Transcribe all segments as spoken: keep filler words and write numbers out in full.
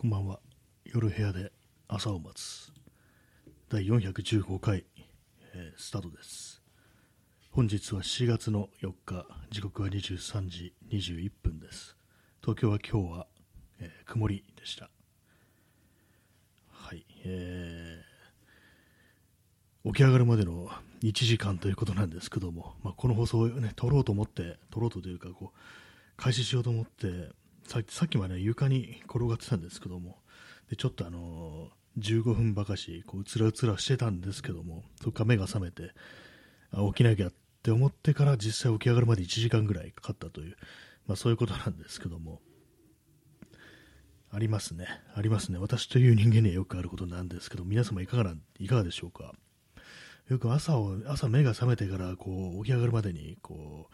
こんばんは。夜部屋で朝を待つだいよんひゃくじゅうごかい、えー、スタートです。本日はしがつのよっか、時刻はにじゅうさんじにじゅういっぷんです。東京は今日は、えー、曇りでした。はい、えー、起き上がるまでのいちじかんということなんですけども、まあ、この放送を、ね、撮ろうと思って撮ろうとというかこう開始しようと思ってさっき、さっきまで、ね、床に転がってたんですけども、でちょっとあのー、じゅうごふんばかしこうつらうつらしてたんですけども、そっから目が覚めて起きなきゃって思ってから実際起き上がるまでいちじかんぐらいかかったという、まあ、そういうことなんですけども、ありますねありますね私という人間にはよくあることなんですけど、皆様いかがなん、いかがでしょうか。よく朝を朝目が覚めてからこう起き上がるまでにこ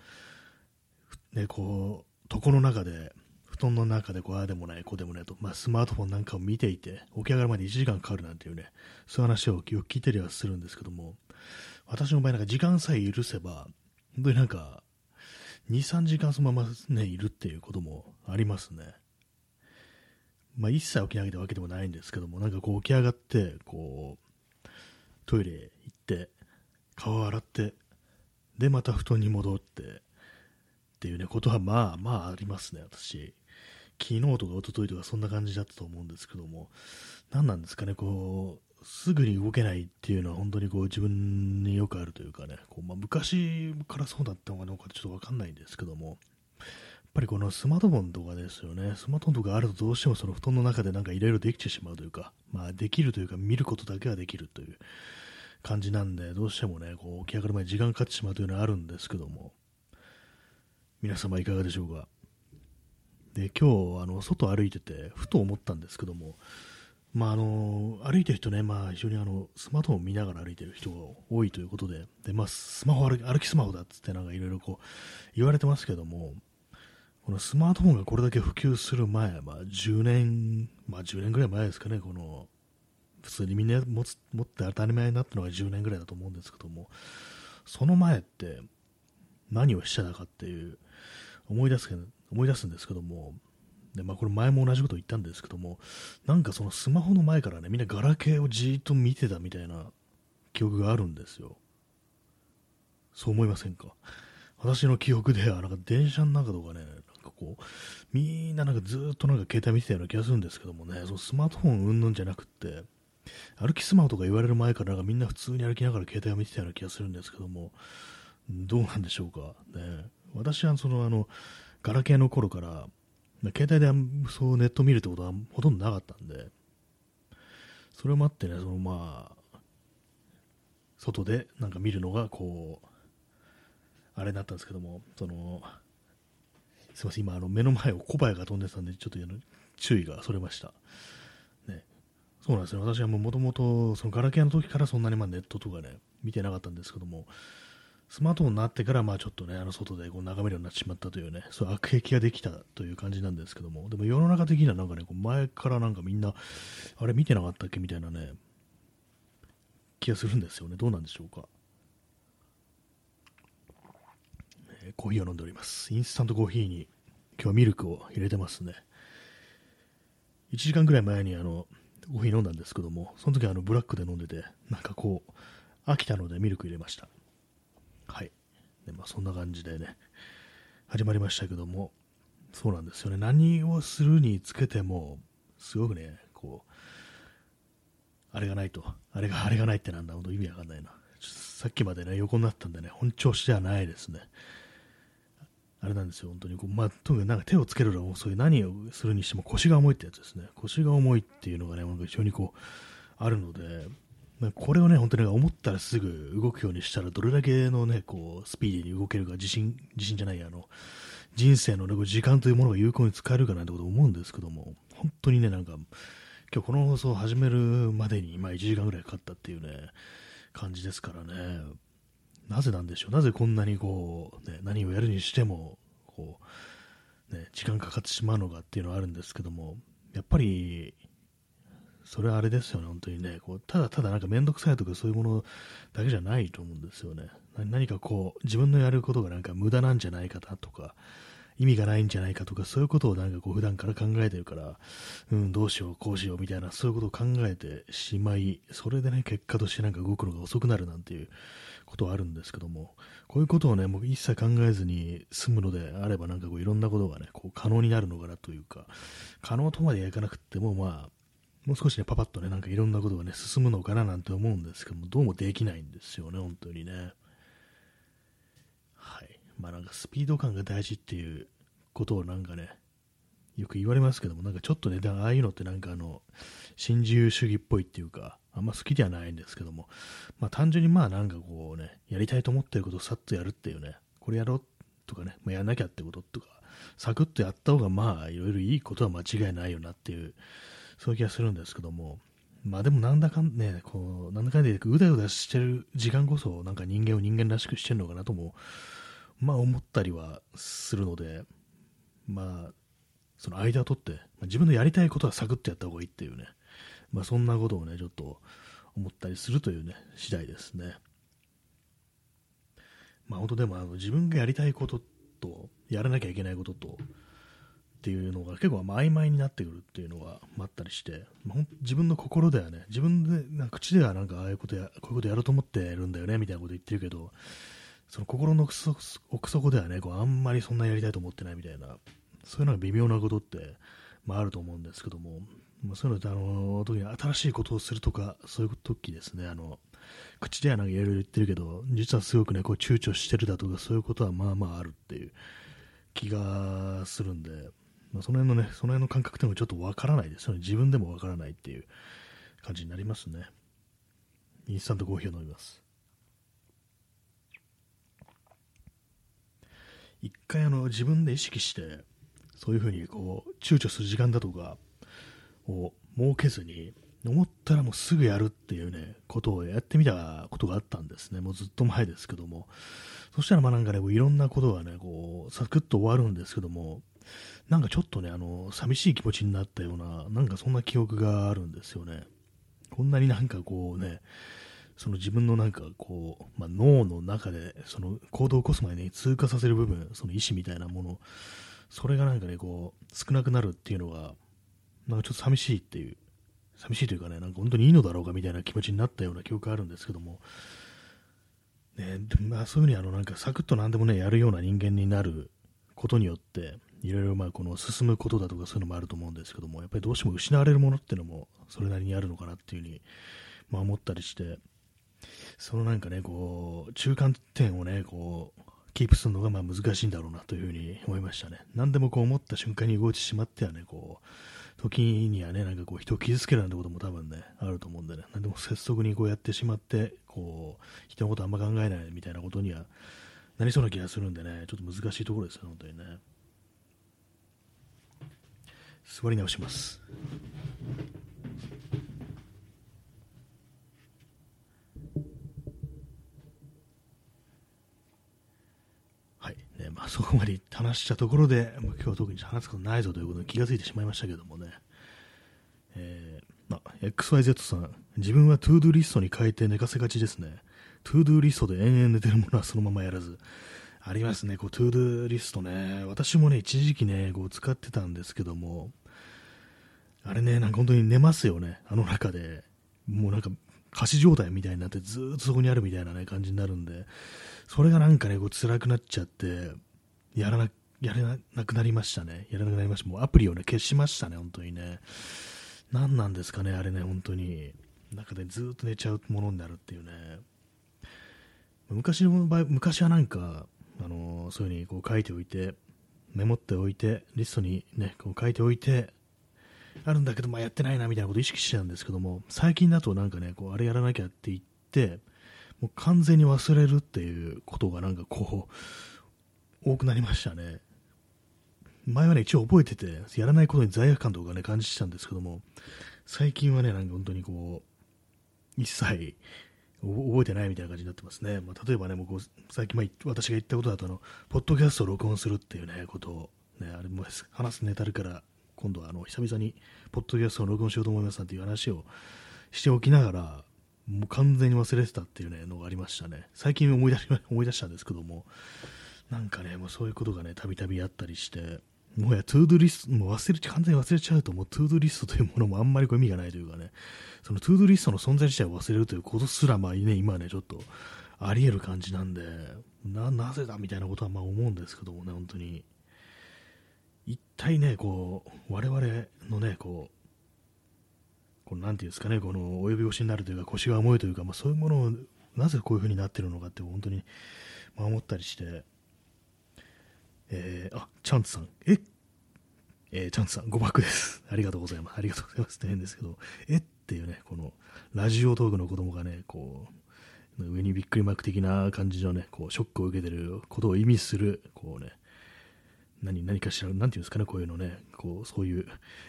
う、ね、こう床の中で布団の中でこうああでもないこうでもないと、まあ、スマートフォンなんかを見ていて起き上がるまでいちじかんかかるなんていうね、そういう話をよく聞いてりはするんですけども、私の場合なんか時間さえ許せば本当になんか にさんじかんそのまま、ね、いるっていうこともありますね。まあ、一切起き上げたわけでもないんですけども、なんかこう起き上がってこうトイレ行って顔を洗ってでまた布団に戻ってっていうねことはまあまあありますね。私昨日とか一昨日とかそんな感じだったと思うんですけども、何なんですかね、こうすぐに動けないっていうのは本当にこう自分によくあるというかね、こう、まあ、昔からそうだったのかどうかちょっと分かんないんですけども、やっぱりこのスマートフォンとかですよね。スマートフォンとかあるとどうしてもその布団の中でなんかいろいろできてしまうというか、まあできるというか見ることだけはできるという感じなんで、どうしてもねこう起き上がる前に時間かかってしまうというのはあるんですけども、皆様いかがでしょうか。で今日あの外歩いててふと思ったんですけども、まああの歩いてる人ね、まあ非常にあのスマートフォンを見ながら歩いてる人が多いということで、でまあスマホ歩き、歩きスマホだっつってなんかいろいろこう言われてますけども、このスマートフォンがこれだけ普及する前、まあ、じゅうねん、まあ、じゅうねんぐらい前ですかね、この普通にみんな持つ、持って当たり前になったのがじゅうねんぐらいだと思うんですけども、その前って何をしてたかっていう思い出す、思い出すんですけども、で、まあ、これ前も同じこと言ったんですけども、なんかそのスマホの前からねみんなガラケーをじーっと見てたみたいな記憶があるんですよ。そう思いませんか。私の記憶ではなんか電車の中とかねこうみんななんかずっとなんか携帯見てたような気がするんですけどもね、そのスマートフォンうんぬんじゃなくって歩きスマホとか言われる前からなんかみんな普通に歩きながら携帯を見てたような気がするんですけども、どうなんでしょうかね。私はそのあのガラケーの頃から携帯でそうネット見るってことはほとんどなかったんで、それもあってね、そのまあ外でなんか見るのがこうあれになったんですけども、そのすいません今あの目の前を小林が飛んでたんでちょっと注意がそれました、ね、そうなんですね。私はもともとガラケーの時からそんなにまあネットとかね見てなかったんですけども、スマートフォンになってからまあちょっとねあの外でこう眺めるようになってしまったというね、そう悪影響ができたという感じなんですけども、でも世の中的にはなんかねこう前からなんかみんなあれ見てなかったっけみたいなね気がするんですよね。どうなんでしょうか。コーヒーを飲んでおります。インスタントコーヒーに今日はミルクを入れてますね。いちじかんぐらい前にあのコーヒー飲んだんですけども、その時はあのブラックで飲んでてなんかこう飽きたのでミルク入れました。はいで、まあ、そんな感じでね始まりましたけども、そうなんですよね。何をするにつけてもすごくねこうあれがないとあれがあれがないってなんだ、本当意味わかんないな。さっきまでね横になったんでね本調子ではないですね。あれなんですよ本当にこう、まあ、特になんか手をつけるのはそういう何をするにしても腰が重いってやつですね。腰が重いっていうのがね非常にこうあるので、これをね本当に思ったらすぐ動くようにしたらどれだけのねこうスピーディーに動けるか、自信自信じゃないあの人生の、ね、時間というものが有効に使えるかなんてこと思うんですけども、本当にねなんか今日この放送を始めるまでに今いちじかんぐらいかかったっていうね感じですからね。なぜなんでしょう。なぜこんなにこう、ね、何をやるにしてもこう、ね、時間かかってしまうのかっていうのはあるんですけども、やっぱりそれはあれですよね本当にねこうただただなんかめんどくさいとかそういうものだけじゃないと思うんですよね。何かこう自分のやることがなんか無駄なんじゃないかなとか意味がないんじゃないかとか、そういうことをなんかこう普段から考えてるから、うん、どうしようこうしようみたいな、そういうことを考えてしまい、それでね、結果としてなんか動くのが遅くなるなんていうことはあるんですけども、こういうことをね、もう一切考えずに済むのであれば、なんかこういろんなことがね、こう可能になるのかなというか、可能とまではいかなくても、まあ、もう少しね、パパッとね、なんかいろんなことがね、進むのかななんて思うんですけども、どうもできないんですよね、本当にね。はい。まあなんかスピード感が大事っていうことをなんかね、よく言われますけども、なんかちょっとね、ああいうのってなんかあの、新自由主義っぽいっていうか、あんま好きではないんですけども、まあ単純にまあなんかこうね、やりたいと思ってることをさっとやるっていうね、これやろうとかね、まあ、やんなきゃってこととか、サクッとやった方がまあいろいろいいことは間違いないよなっていう、そういう気がするんですけども、まあでもなんだかんね、こう、なんだかんでうだうだしてる時間こそ、なんか人間を人間らしくしてるのかなとも、まあ思ったりはするので、まあ、その間を取って、まあ、自分のやりたいことはサクッとやった方がいいっていうね、まあそんなことをね、ちょっと思ったりするというね、次第ですね。まあ本当でもあの、自分がやりたいことと、やらなきゃいけないことと、っていうのが結構曖昧になってくるっていうのがあったりして、まあ、自分の心ではね、自分でなんか口ではなんかああいうことやこういうことやろうと思ってるんだよねみたいなこと言ってるけど、その心の奥底、奥底ではね、こうあんまりそんなやりたいと思ってないみたいな、そういうのが微妙なことって、まあ、あると思うんですけども、まあ、そういうのってあの特に新しいことをするとかそういう時ですね、あの口ではなんかいろいろ言ってるけど実はすごくねこう躊躇してるだとかそういうことはまあまああるっていう気がするんで。まあ、その辺のね、その辺の感覚っていうのはちょっとわからないですよね。自分でもわからないっていう感じになりますね。インスタントコーヒーを飲みます。一回あの自分で意識して、そういうふうにこう躊躇する時間だとかを設けずに、思ったらもうすぐやるっていうね、ことをやってみたことがあったんですね。もうずっと前ですけども。そしたらまあなんかね、こういろんなことがね、こうサクッと終わるんですけども、なんかちょっとね、あの、寂しい気持ちになったような、なんかそんな記憶があるんですよね。こんなになんかこうね、その自分のなんかこう、まあ、脳の中で、その行動を起こす前に通過させる部分、その意思みたいなもの、それがなんかね、こう、少なくなるっていうのが、なんかちょっと寂しいっていう、寂しいというかね、なんか本当にいいのだろうかみたいな気持ちになったような記憶があるんですけども、ね、でまあ、そういうふうにあの、なんかサクッと何でもね、やるような人間になることによって、いろいろまあこの進むことだとかそういうのもあると思うんですけども、やっぱりどうしても失われるものっていうのもそれなりにあるのかなっていうふうにまあ思ったりして、そのなんかねこう中間点をねこうキープするのがまあ難しいんだろうなというふうに思いましたね。何でもこう思った瞬間に動いてしまってはねこう時にはねなんかこう人を傷つけるなんてことも多分ねあると思うんでね。何でも拙速にこうやってしまってこう人のことあんま考えないみたいなことにはなりそうな気がするんでね、ちょっと難しいところですよ本当にね。座り直します。はい、ね、まあそこまで話したところで、今日は特に話すことないぞということに気がついてしまいましたけどもね。えー、まあ エックスワイゼット さん、自分はトゥードゥリストに変えて寝かせがちですね。トゥードゥリストで延々寝てるものはそのままやらず。ありますね、こうトゥードゥーリストね、私もね一時期ねこう使ってたんですけども、あれねなんか本当に寝ますよね。あの中でもうなんか仮死状態みたいになってずーっとそこにあるみたいなね感じになるんで、それがなんかねこう辛くなっちゃってやらなやれなくなりましたね。やらなくなりました。もうアプリをね消しましたね本当にね。なんなんですかねあれね本当に中でずーっと寝ちゃうものになるっていうね。昔の場合昔はなんかあのー、そういう風にこう書いておいてメモっておいてリストに、ね、こう書いておいてあるんだけど、まあ、やってないなみたいなことを意識してたんですけども、最近だとなんかねこうあれやらなきゃって言ってもう完全に忘れるっていうことがなんかこう多くなりましたね。前はね一応覚えててやらないことに罪悪感とかね感じてたんですけども、最近はねなんか本当にこう一切覚えてないみたいな感じになってますね。まあ、例えばね、もうこう最近、まあ、私が言ったことだとあの、ポッドキャストを録音するっていうね、ことを、ね、あれも話すネタあるから、今度はあの久々にポッドキャストを録音しようと思いますなんていう話をしておきながら、もう完全に忘れてたっていうね、のがありましたね。最近思い出し、思い出したんですけども、なんかねもうそういうことがねたびたびあったりして、もはやトゥードゥリストもう忘れ完全に忘れちゃうと、もうトゥードゥリストというものもあんまりこう意味がないというかね、そのトゥードゥリストの存在自体を忘れるということすらまあね今ねちょっとあり得る感じなんで、 な, なぜだみたいなことはまあ思うんですけどもね、本当に一体ねこう我々のねこうこのなんていうんですかね、この及び腰になるというか腰が重いというか、まあ、そういうものをなぜこういう風になっているのかって本当に思ったりして、えー、あチャンツさんえ、えー、チャンツさん誤爆です、ありがとうございますありがとうございますって変ですけど、えっていうねこのラジオトークの子供がねこう上にびっくりマーク的な感じのねこうショックを受けてることを意味するこうね何何かしらなんていうんですかね、こういうのねこうそういう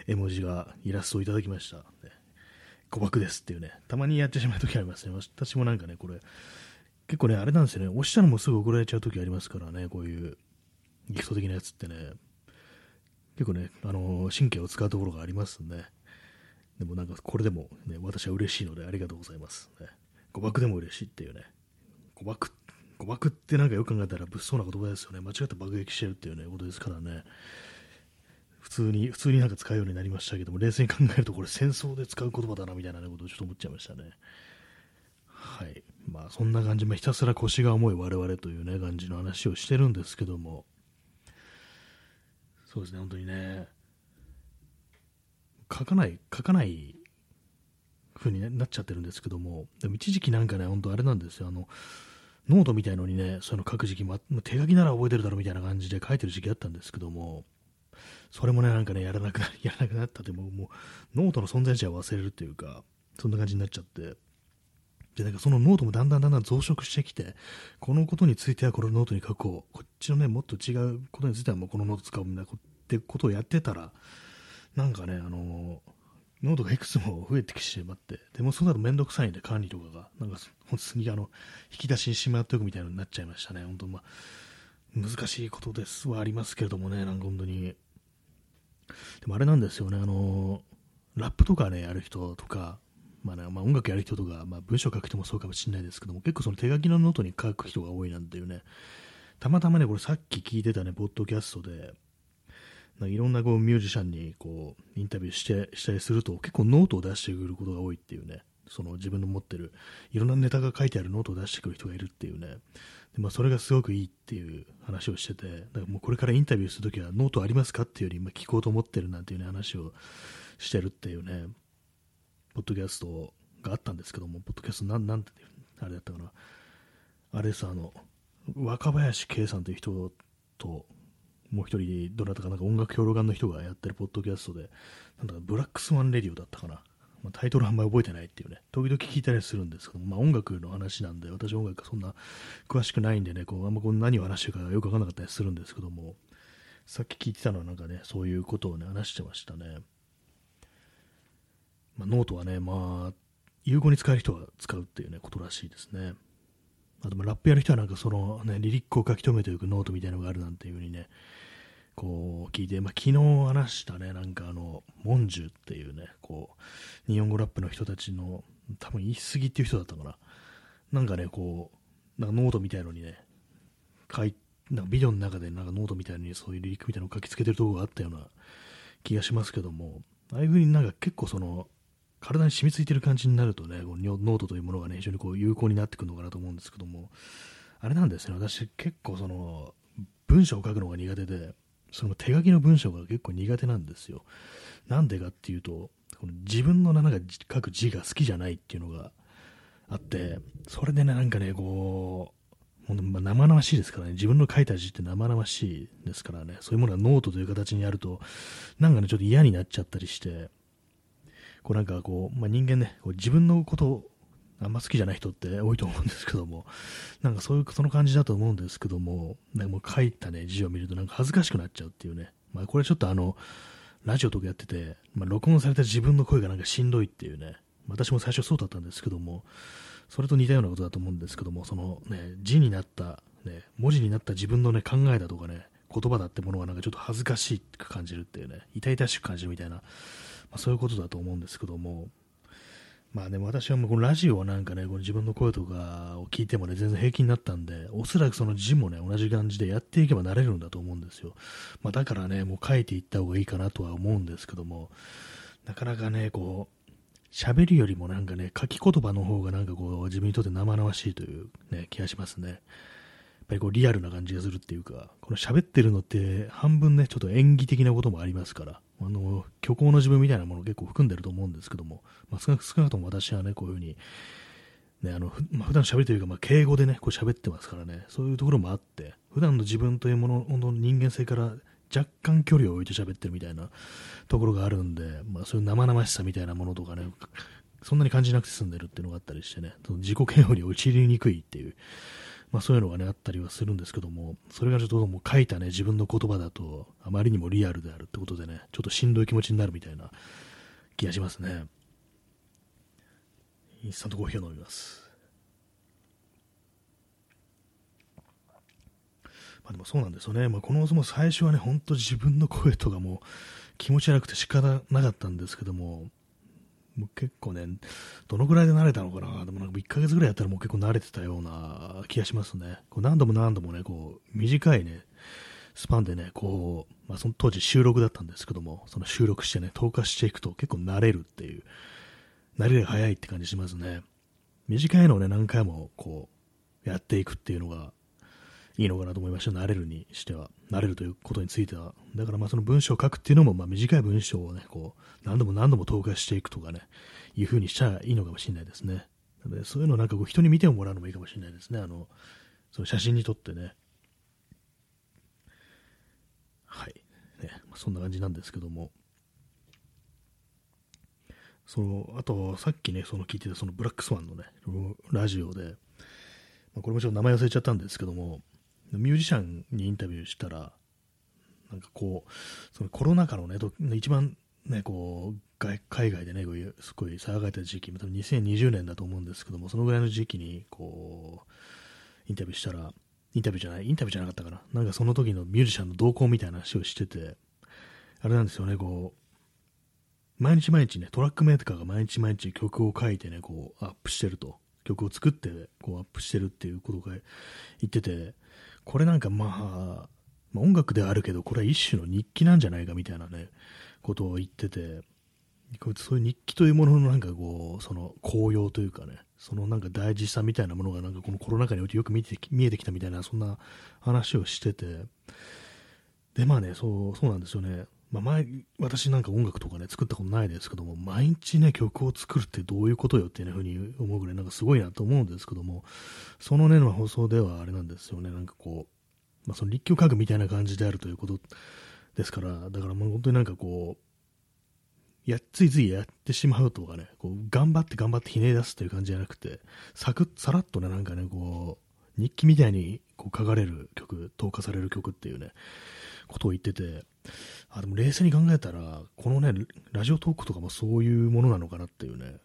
絵文字がイラストをいただきました、ね誤爆ですっていうね、たまにやってしまうときありますね。私もなんかねこれ結構ねあれなんですよね、押したのもすぐ怒られちゃうときありますからね、こういうギフト的なやつってね結構ねあのー、神経を使うところがありますね。でもなんかこれでも、ね、私は嬉しいのでありがとうございます、ね、誤爆でも嬉しいっていうね、誤爆誤爆ってなんかよく考えたら物騒な言葉ですよね、間違って爆撃してるっていうねことですからね、普通に普通になんか使うようになりましたけども、冷静に考えるとこれ戦争で使う言葉だなみたいなことをちょっと思っちゃいましたね。はい、まあそんな感じ、まあ、ひたすら腰が重い我々というね感じの話をしてるんですけども、そうですね本当にね書かない書かない風になっちゃってるんですけども、でも一時期なんかね本当あれなんですよ、あのノートみたいのにねその書く時期も手書きなら覚えてるだろうみたいな感じで書いてる時期あったんですけども、それもねなんかねやらなくなやらなくなったでももうノートの存在自体を忘れるというかそんな感じになっちゃって、でなんかそのノートもだんだんだんだん増殖してきて、このことについてはこのノートに書こう、こっちのねもっと違うことについてはもうこのノート使おうみたいなってことをやってたら、なんかねあのノートがいくつも増えてきてしまって、でもそうなるとめんどくさいんで管理とかがなんか本当にあの引き出しにしまっておくみたいなのになっちゃいましたね。本当まあ難しいことですはありますけれどもね、なんか本当にでもあれなんですよね、あのラップとかねやる人とか、まあねまあ、音楽やる人とか、まあ、文章書く人もそうかもしれないですけども、結構その手書きのノートに書く人が多いなんていうね、たまたまねこれさっき聞いてたねポッドキャストでなんかいろんなこうミュージシャンにこうインタビューしてしたりすると結構ノートを出してくることが多いっていうね、その自分の持ってるいろんなネタが書いてあるノートを出してくる人がいるっていうね、で、まあ、それがすごくいいっていう話をしてて、だからもうこれからインタビューするときはノートありますかっていうより今聞こうと思ってるなんていう、ね、話をしてるっていうねポッドキャストがあったんですけども、ポッドキャストなんなんてあれだったかな、あれさあの若林圭さんという人ともう一人どなたかなんか音楽評論家の人がやってるポッドキャストでなんだかブラックスワンレディオだったかな、タイトルあんまり覚えてないっていうね、時々聞いたりするんですけど、まあ、音楽の話なんで私音楽そんな詳しくないんでねこうあんまこう何を話してるかよく分からなかったりするんですけども、さっき聞いてたのはなんかねそういうことをね話してましたね。まあ、ノートはねまあ有効に使える人は使うっていうねことらしいですね。あとまあラップやる人はなんかそのねリリックを書き留めていくノートみたいなのがあるなんていう風にねこう聞いて、まあ、昨日話したねなんかあのモンジュっていうねこう日本語ラップの人たちの多分言い過ぎっていう人だったかな、なんかねこうなんかノートみたいのにね書いなんかビデオの中でなんかノートみたいにそういうリリックみたいなのを書きつけてるところがあったような気がしますけども、ああいう風になんか結構その体に染みついてる感じになるとねこうノートというものがね非常にこう有効になってくるのかなと思うんですけども、あれなんですね私結構その文章を書くのが苦手でその手書きの文章が結構苦手なんですよ。なんでかっていうとこの自分のなんか書く字が好きじゃないっていうのがあって、それでねなんかねこう生々しいですからね、自分の書いた字って生々しいですからね、そういうものがノートという形にあるとなんかねちょっと嫌になっちゃったりして、こうなんかこう、まあ、人間ねこう自分のことをあんま好きじゃない人って多いと思うんですけども、なんかそういうその感じだと思うんですけども、なんかもう書いたね字を見るとなんか恥ずかしくなっちゃうっていうね、まあこれちょっとあのラジオとかやってて、まあ、録音された自分の声がなんかしんどいっていうね、私も最初そうだったんですけども、それと似たようなことだと思うんですけども、そのね字になったね文字になった自分のね考えだとかね言葉だってものがなんかちょっと恥ずかしく感じるっていうね、痛々しく感じるみたいな、まあ、そういうことだと思うんですけども。まあでも私はもうこのラジオはなんかね、この自分の声とかを聞いてもね、全然平気になったんで、おそらくその字もね、同じ感じでやっていけば慣れるんだと思うんですよ。まあだからね、もう書いていった方がいいかなとは思うんですけども、なかなかね、こう、喋るよりもなんかね、書き言葉の方がなんかこう、自分にとって生々しいというね、気がしますね。やっぱりこう、リアルな感じがするっていうか、この喋ってるのって、半分ね、ちょっと演技的なこともありますから、あの虚構の自分みたいなものを結構含んでると思うんですけども、まあ、少なく少なくとも私はねこういうふうに、ね、あのふ、まあ、普段喋りというか、まあ、敬語でねこう喋ってますからね、そういうところもあって普段の自分というものの人間性から若干距離を置いて喋ってるみたいなところがあるんで、まあ、そういう生々しさみたいなものとかねそんなに感じなくて済んでるっていうのがあったりしてね、その自己嫌悪に陥りにくいっていう、まあ、そういうのがねあったりはするんですけども、それがちょっともう書いたね自分の言葉だとあまりにもリアルであるってことでね、ちょっとしんどい気持ちになるみたいな気がしますね。インスタントコーヒーを飲みます。まあ、でもそうなんですよね、まあ、このその最初はね本当自分の声とかも気持ち悪くて仕方なかったんですけども、もう結構ねどのぐらいで慣れたのかな、でもなんかいっかげつぐらいやったらもう結構慣れてたような気がしますね。こう何度も何度もねこう短いねスパンでねこう、まあ、その当時収録だったんですけども、その収録してね投下していくと結構慣れるっていう、慣れが早いって感じしますね。短いのをね何回もこうやっていくっていうのがいいのかなと思いました。慣れるにしては、慣れるということについては、だからまあその文章を書くっていうのも、まあ短い文章をね、こう、何度も何度も投下していくとかね、いう風にしたらいいのかもしれないですね。なのでそういうのをなんかこう人に見てもらうのもいいかもしれないですね。あの、その写真に撮ってね。はい。ね、まあ、そんな感じなんですけども。その、あと、さっきね、その聞いてたそのブラックスワンのね、ラジオで、まあ、これもちょっと名前忘れちゃったんですけども、ミュージシャンにインタビューしたら、なんかこう、そのコロナ禍のね、一番ね、こう、海外でね、すごい騒がれた時期、多分にせんにじゅうねんだと思うんですけども、そのぐらいの時期に、こう、インタビューしたら、インタビューじゃない、インタビューじゃなかったかな、なんかその時のミュージシャンの動向みたいな話をしてて、あれなんですよね、こう、毎日毎日ね、トラックメーカーが毎日毎日曲を書いてね、こう、アップしてると、曲を作って、こう、アップしてるっていうことを言ってて、これなんかまあ、まあ、音楽ではあるけどこれは一種の日記なんじゃないかみたいなねことを言ってて、そういう日記というもののなんかこうその効用というかね、そのなんか大事さみたいなものがなんかこのコロナ禍においてよく見て見えてきたみたいな、そんな話をしてて、でまあねそうそうなんですよね。まあ前私なんか音楽とかね作ったことないですけども、毎日ね曲を作るってどういうことよっていうふうに思うぐらいなんかすごいなと思うんですけども、そのねの放送ではあれなんですよね、なんかこう、まあ、その立教家具みたいな感じであるということですから、だからもう本当になんかこうやついついやってしまうとかね、こう頑張って頑張ってひねり出すという感じじゃなくて、サクッさらっとねなんかねこう日記みたいにこう書かれる曲、投下される曲っていうねことを言ってて、あでも冷静に考えたらこのねラジオトークとかもそういうものなのかなっていうね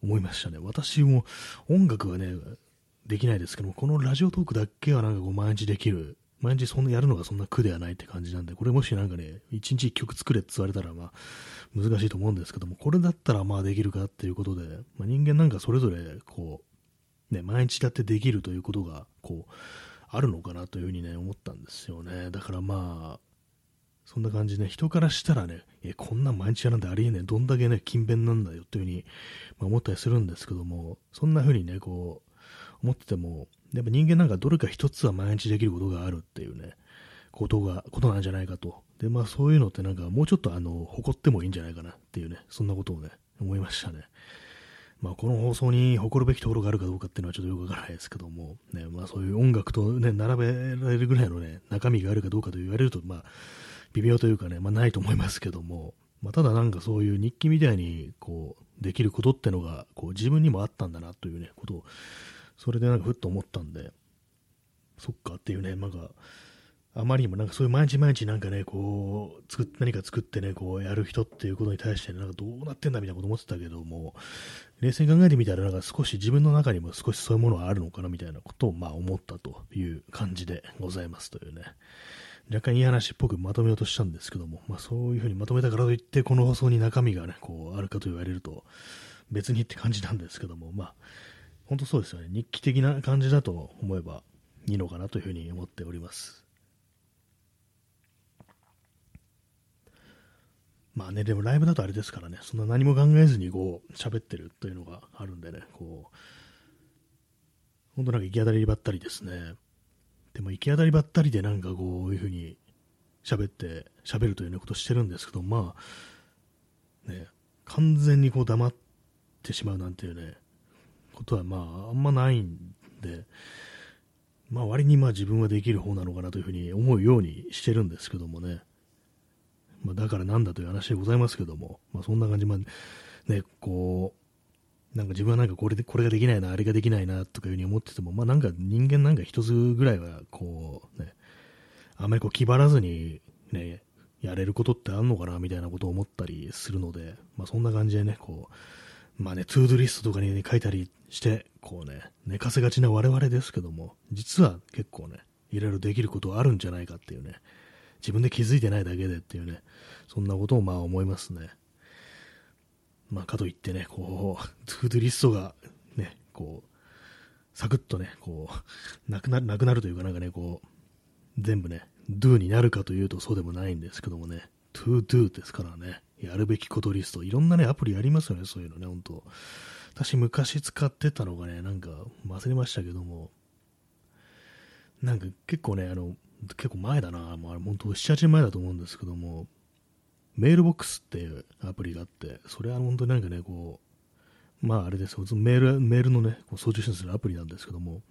思いましたね。私も音楽はねできないですけども、このラジオトークだけはなんかこう毎日できる、毎日そんなやるのがそんな苦ではないって感じなんで、これもしなんかね一日一曲作れって言われたらまあ難しいと思うんですけども、これだったらまあできるかっていうことで、まあ、人間なんかそれぞれこうね毎日だってできるということがこうあるのかなというふうにね思ったんですよね。だからまあそんな感じね、人からしたらね、えこんな毎日やなんてありえねえ、どんだけね勤勉なんだよっていうふうに、まあ、思ったりするんですけども、そんなふうにねこう思ってても、やっぱ人間なんかどれか一つは毎日できることがあるっていうねことがことなんじゃないかと。でまあそういうのってなんかもうちょっとあの誇ってもいいんじゃないかなっていうね、そんなことをね思いましたね。まあ、この放送に誇るべきところがあるかどうかっていうのはちょっとよくわからないですけども、ねまあ、そういう音楽と、ね、並べられるぐらいの、ね、中身があるかどうかと言われると、まあ、微妙というかね、まあ、ないと思いますけども、まあ、ただなんかそういう日記みたいにこうできることってのがこう自分にもあったんだなという、ね、ことをそれでなんかふっと思ったんで、そっかっていうね、なんかあまりにもなんかそういう毎日毎日なんかねこう作っ何か作ってねこうやる人っていうことに対して、ね、なんかどうなってんだみたいなこと思ってたけども、冷静に考えてみたらなんか少し自分の中にも少しそういうものがあるのかなみたいなことをまあ思ったという感じでございますというね、若干いい話っぽくまとめようとしたんですけども、まあ、そういうふうにまとめたからといってこの放送に中身がねこうあるかと言われると別にって感じなんですけども、まあ本当そうですよね。日記的な感じだと思えばいいのかなというふうに思っております。まあね、でもライブだとあれですからね、そんな何も考えずにこう喋ってるというのがあるんでね、こう本当なんか行き当たりばったりですね。でも行き当たりばったりでなんかこういうふうに喋って喋るというようなことをしてるんですけど、まあね、完全にこう黙ってしまうなんていうねことはまああんまないんで、まあ割にまあ自分はできる方なのかなというふうに思うようにしてるんですけどもね。まあ、だからなんだという話でございますけども、まあ、そんな感じ、まあね、こうなんか自分はなんかこれでこれができないなあれができないなとかいうふうに思ってても、まあ、なんか人間なんか一つぐらいはこう、ね、あんまりこう気張らずに、ね、やれることってあるのかなみたいなことを思ったりするので、まあ、そんな感じでね、こう、まあね、トゥードゥリストとかに、ね、書いたりしてこう、ね、寝かせがちな我々ですけども、実は結構ねいろいろできることあるんじゃないかっていうね、自分で気づいてないだけでっていうね、そんなことをまあ思いますね。まあかといってね、こうトゥードゥリストがね、こうサクッとね、こうなくなるなくなるというか、なんかね、こう全部ねドゥになるかというとそうでもないんですけどもね、トゥードゥですからね、やるべきことリスト、いろんなねアプリありますよね、そういうのね。本当私昔使ってたのがね、なんか忘れましたけども、なんか結構ね、あの結構前だな、もう本当なな、はちねんまえだと思うんですけども、メールボックスっていうアプリがあって、それは本当になんかね、こうまああれですよ、メールメールのねこう送受信するアプリなんですけども、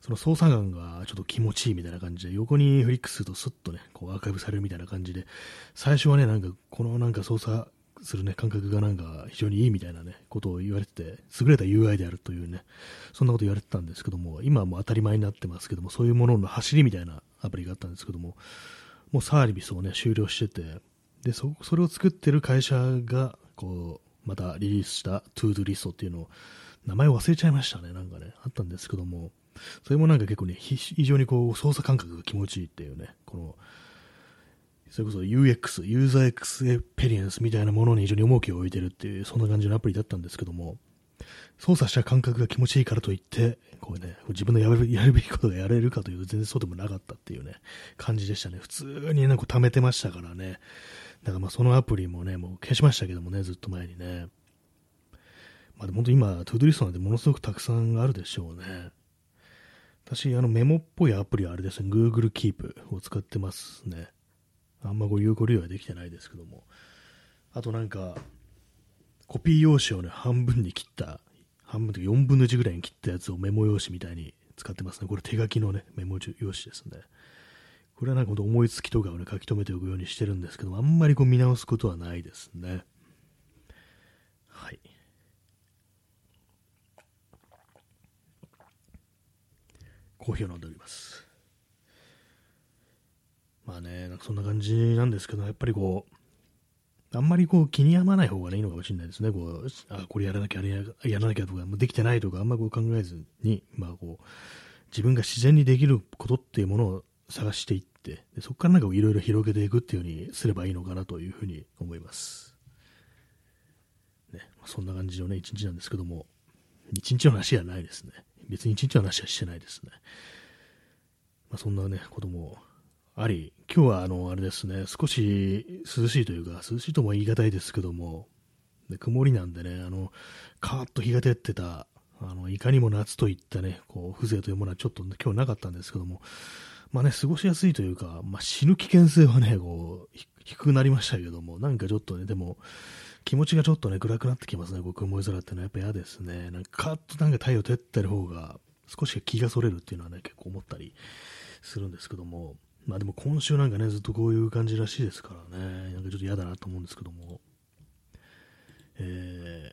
その操作感がちょっと気持ちいいみたいな感じで、横にフリックスするとスッとねこうアーカイブされるみたいな感じで、最初はねなんかこのなんか操作するね感覚がなんか非常にいいみたいなねことを言われてて、優れた ユーアイ であるというね、そんなこと言われてたんですけども、今はもう当たり前になってますけども、そういうものの走りみたいなアプリがあったんですけども、もうサービスをね終了してて、で そ, それを作ってる会社がこうまたリリースしたトゥードゥリストっていうのを、名前忘れちゃいましたね、なんかねあったんですけども、それもなんか結構ね非常にこう操作感覚が気持ちいいっていうね、このそれこそ ユーエックス、ユーザーエクスペリエンスみたいなものに非常に重きを置いてるっていう、そんな感じのアプリだったんですけども、操作した感覚が気持ちいいからといって、こうね、自分のやる、やるべきことがやれるかというと全然そうでもなかったっていうね、感じでしたね。普通になんか溜めてましたからね。だからまあそのアプリもね、もう消しましたけどもね、ずっと前にね。まあでも本当今、トゥードゥリストなんてものすごくたくさんあるでしょうね。私、あのメモっぽいアプリはあれですね、Google Keep を使ってますね。あんまご有効利用はできてないですけども、あとなんかコピー用紙をね半分に切った半分というかよんぶんのいちぐらいに切ったやつをメモ用紙みたいに使ってますね。これ手書きのねメモ用紙ですね。これはなんか思いつきとかをね書き留めておくようにしてるんですけども、あんまりこう見直すことはないですね。はい、コーヒーを飲んでおります。まあね、なんかそんな感じなんですけど、やっぱりこうあんまりこう気に病まない方が、ね、いいのかもしれないですね。こうあこれやらなきゃあれ や, やらなきゃとかできてないとかあんまりこう考えずに、まあ、こう自分が自然にできることっていうものを探していって、でそこからなんかいろいろ広げていくっていう風にすればいいのかなというふうに思います、ね。そんな感じのね一日なんですけども、一日の話じゃないですね。別に一日の話はしてないですね。まあ、そんなねこともあり、今日はあのあれですね、少し涼しいというか、涼しいとも言い難いですけども、で曇りなんでね、あのカーッと日が照ってた、あのいかにも夏といったねこう風情というものはちょっと今日なかったんですけども、まあね過ごしやすいというか、まあ、死ぬ危険性はねこう低くなりましたけども、なんかちょっとねでも気持ちがちょっとね暗くなってきますね。こう曇り空ってのはやっぱ嫌ですね。なんかカーッとなんか太陽照ってる方が少し気がそれるっていうのはね結構思ったりするんですけども、まあでも今週なんかねずっとこういう感じらしいですからね、なんかちょっと嫌だなと思うんですけども、え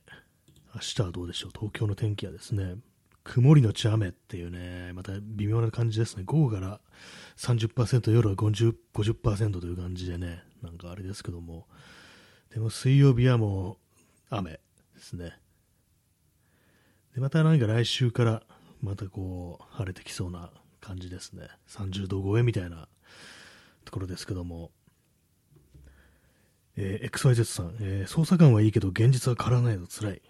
ー、明日はどうでしょう。東京の天気はですね、曇りのち雨っていうね、また微妙な感じですね。午後から さんじゅっパーセント、 夜は 50, ごじゅっパーセント という感じでね、なんかあれですけども、でも水曜日はもう雨ですね。でまたなんか来週からまたこう晴れてきそうな感じですね。さんじゅうど超えみたいなところですけども、えー、エックスワイゼット さん、えー、捜査官はいいけど現実は変わらないのつらい。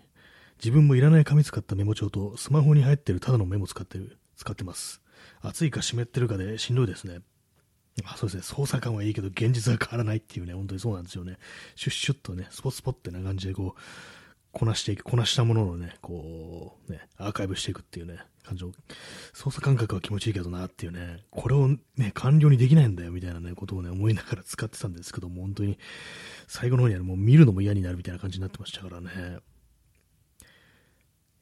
自分もいらない紙使ったメモ帳とスマホに入ってるただのメモ使ってる使ってます。暑いか湿ってるかでしんどいですね。あ、そうですね。捜査官はいいけど現実は変わらないっていうね、本当にそうなんですよね。シュッシュッとね、スポスポってな感じでこうこなしていく、こなしたもののね、こうねアーカイブしていくっていうね感じを、操作感覚は気持ちいいけどなっていうね、これをね完了にできないんだよみたいなねことをね思いながら使ってたんですけども、本当に最後の方にはもう見るのも嫌になるみたいな感じになってましたからね。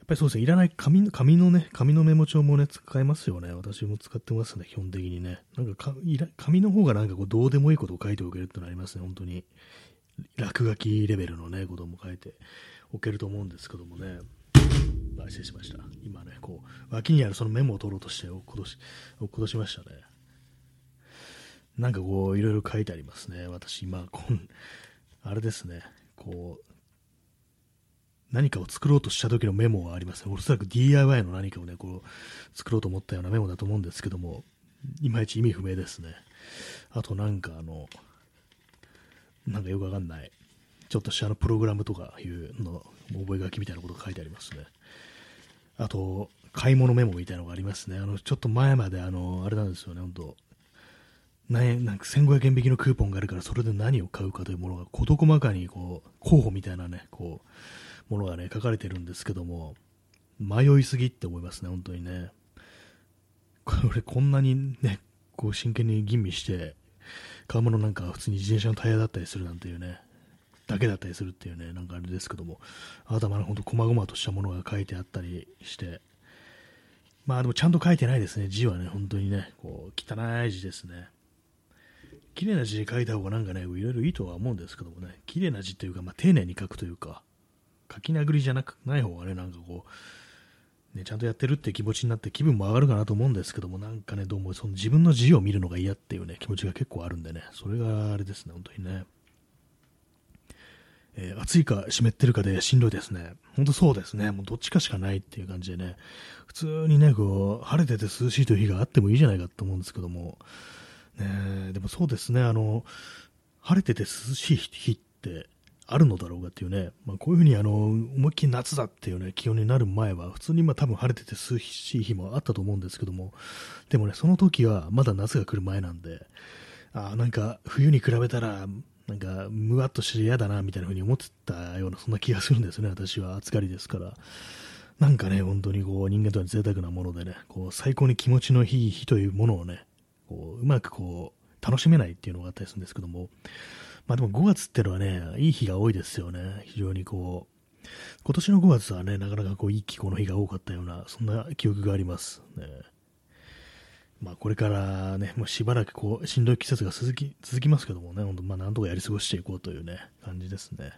やっぱりそうですね、いらない紙、紙のね、紙のメモ帳もね、使いますよね。私も使ってますね、基本的にね。なんか、かいら紙の方がなんかこう、どうでもいいことを書いておけるってのありますね、本当に。落書きレベルのね、ことも書いておけると思うんですけどもね。あ、失礼しました。今ね、こう、脇にあるそのメモを取ろうとして、落っことし、落っことしましたね。なんかこう、いろいろ書いてありますね。私、今、こん、あれですね、こう、何かを作ろうとした時のメモはありますね。おそらく ディーアイワイ の何かをね、こう、作ろうと思ったようなメモだと思うんですけども、いまいち意味不明ですね。あとなんかあの、なんかよくわかんない、ちょっとしたあのプログラムとかいうの、覚え書きみたいなことが書いてありますね。あと、買い物メモみたいなのがありますね。あの、ちょっと前まであの、あれなんですよね、ほんと。なんかせんごひゃくえん引きのクーポンがあるから、それで何を買うかというものが、事細かにこう、候補みたいなね、こう、ものがね書かれてるんですけども、迷いすぎって思いますね、本当にね。これこんなにねこう真剣に吟味して買うものなんか普通に自転車のタイヤだったりするなんていうねだけだったりするっていうね、なんかあれですけども、頭のほんと細々としたものが書いてあったりして、まあでもちゃんと書いてないですね。字はね本当にねこう汚い字ですね。綺麗な字で書いた方がなんかねいろいろいいとは思うんですけどもね、綺麗な字というか、まあ、丁寧に書くというか、書き殴りじゃなくない方がね、なんかこう、ね、ちゃんとやってるって気持ちになって気分も上がるかなと思うんですけども、なんかね、どうもその自分の字を見るのが嫌っていうね、気持ちが結構あるんでね、それがあれですね、本当にね。えー、暑いか湿ってるかでしんどいですね。本当そうですね、もうどっちかしかないっていう感じでね、普通にね、こう、晴れてて涼しいという日があってもいいじゃないかと思うんですけども、ね、でもそうですね、あの、晴れてて涼しい日って、あるのだろうかっていうね、まあ、こういうふうにあの思いっきり夏だっていうね気温になる前は普通にまあ多分晴れてて涼しい日もあったと思うんですけども、でもねその時はまだ夏が来る前なんで、あなんか冬に比べたらなんかむわっとして嫌だなみたいなふうに思ってたようなそんな気がするんですね。私は暑がりですから、なんかね本当にこう人間とは贅沢なものでね、こう最高に気持ちのいい日というものをねこううまくこう楽しめないっていうのがあったりするんですけども、まあでもごがつってのはね、いい日が多いですよね。非常にこう、今年のごがつはね、なかなかこう、いい気候の日が多かったような、そんな記憶があります。ね、まあこれからね、もうしばらくこう、しんどい季節が続き、続きますけどもね、ほんと、まあなんとかやり過ごしていこうというね、感じですね。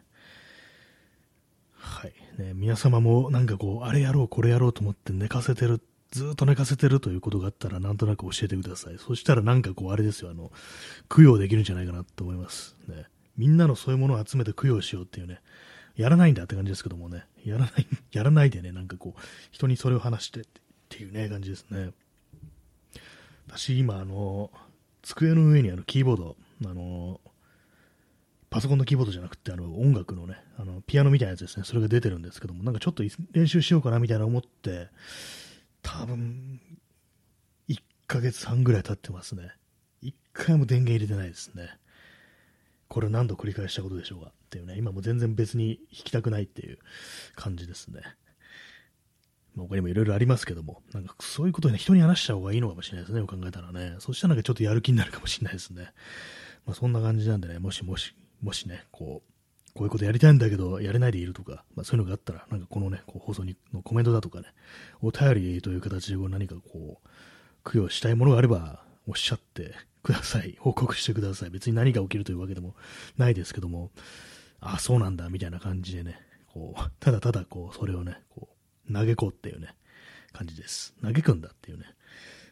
はい。ね、皆様もなんかこう、あれやろう、これやろうと思って寝かせてる。ずっと寝かせてるということがあったらなんとなく教えてください。そしたらなんかこうあれですよ、あの供養できるんじゃないかなと思います、ね、みんなのそういうものを集めて供養しようっていうね、やらないんだって感じですけどもね、やらないやらないでね、なんかこう人にそれを話してっていうね感じですね。私今あの机の上にあのキーボード、あのパソコンのキーボードじゃなくてあの音楽のねあのピアノみたいなやつですね、それが出てるんですけども、なんかちょっと練習しようかなみたいな思って多分いっかげつはんぐらい経ってますね。いっかいも電源入れてないですね。これ何度繰り返したことでしょうかっていうね、今も全然別に弾きたくないっていう感じですね。まあ、他にもいろいろありますけども、なんかそういうことに、ね、人に話した方がいいのかもしれないですね、よく考えたらね。そしたらなんかちょっとやる気になるかもしれないですね。まあ、そんな感じなんでね、もしもしもしねこうこういうことやりたいんだけどやれないでいるとか、まあ、そういうのがあったらなんかこのねこう放送のコメントだとかねお便りという形で何かこう供養したいものがあればおっしゃってください、報告してください。別に何が起きるというわけでもないですけども、あそうなんだみたいな感じでねこうただただこうそれをねこう嘆こうっていうね感じです。嘆くんだっていうね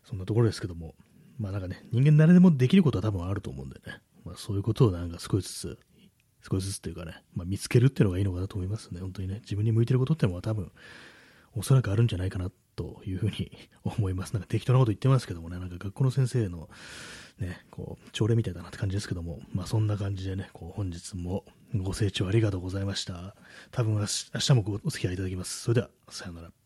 そんなところですけども、まあなんかね人間誰でもできることは多分あると思うんでね、まあ、そういうことをなんか少しずつ少しずつというかね、まあ、見つけるっていうのがいいのかなと思いますね。本当にね、自分に向いてることってのは多分おそらくあるんじゃないかなというふうに思います。なんか適当なこと言ってますけどもね、なんか学校の先生のね、こう朝礼みたいだなって感じですけども、まあそんな感じでね、こう本日もご清聴ありがとうございました。多分明日もごお付き合いいただきます。それではさようなら。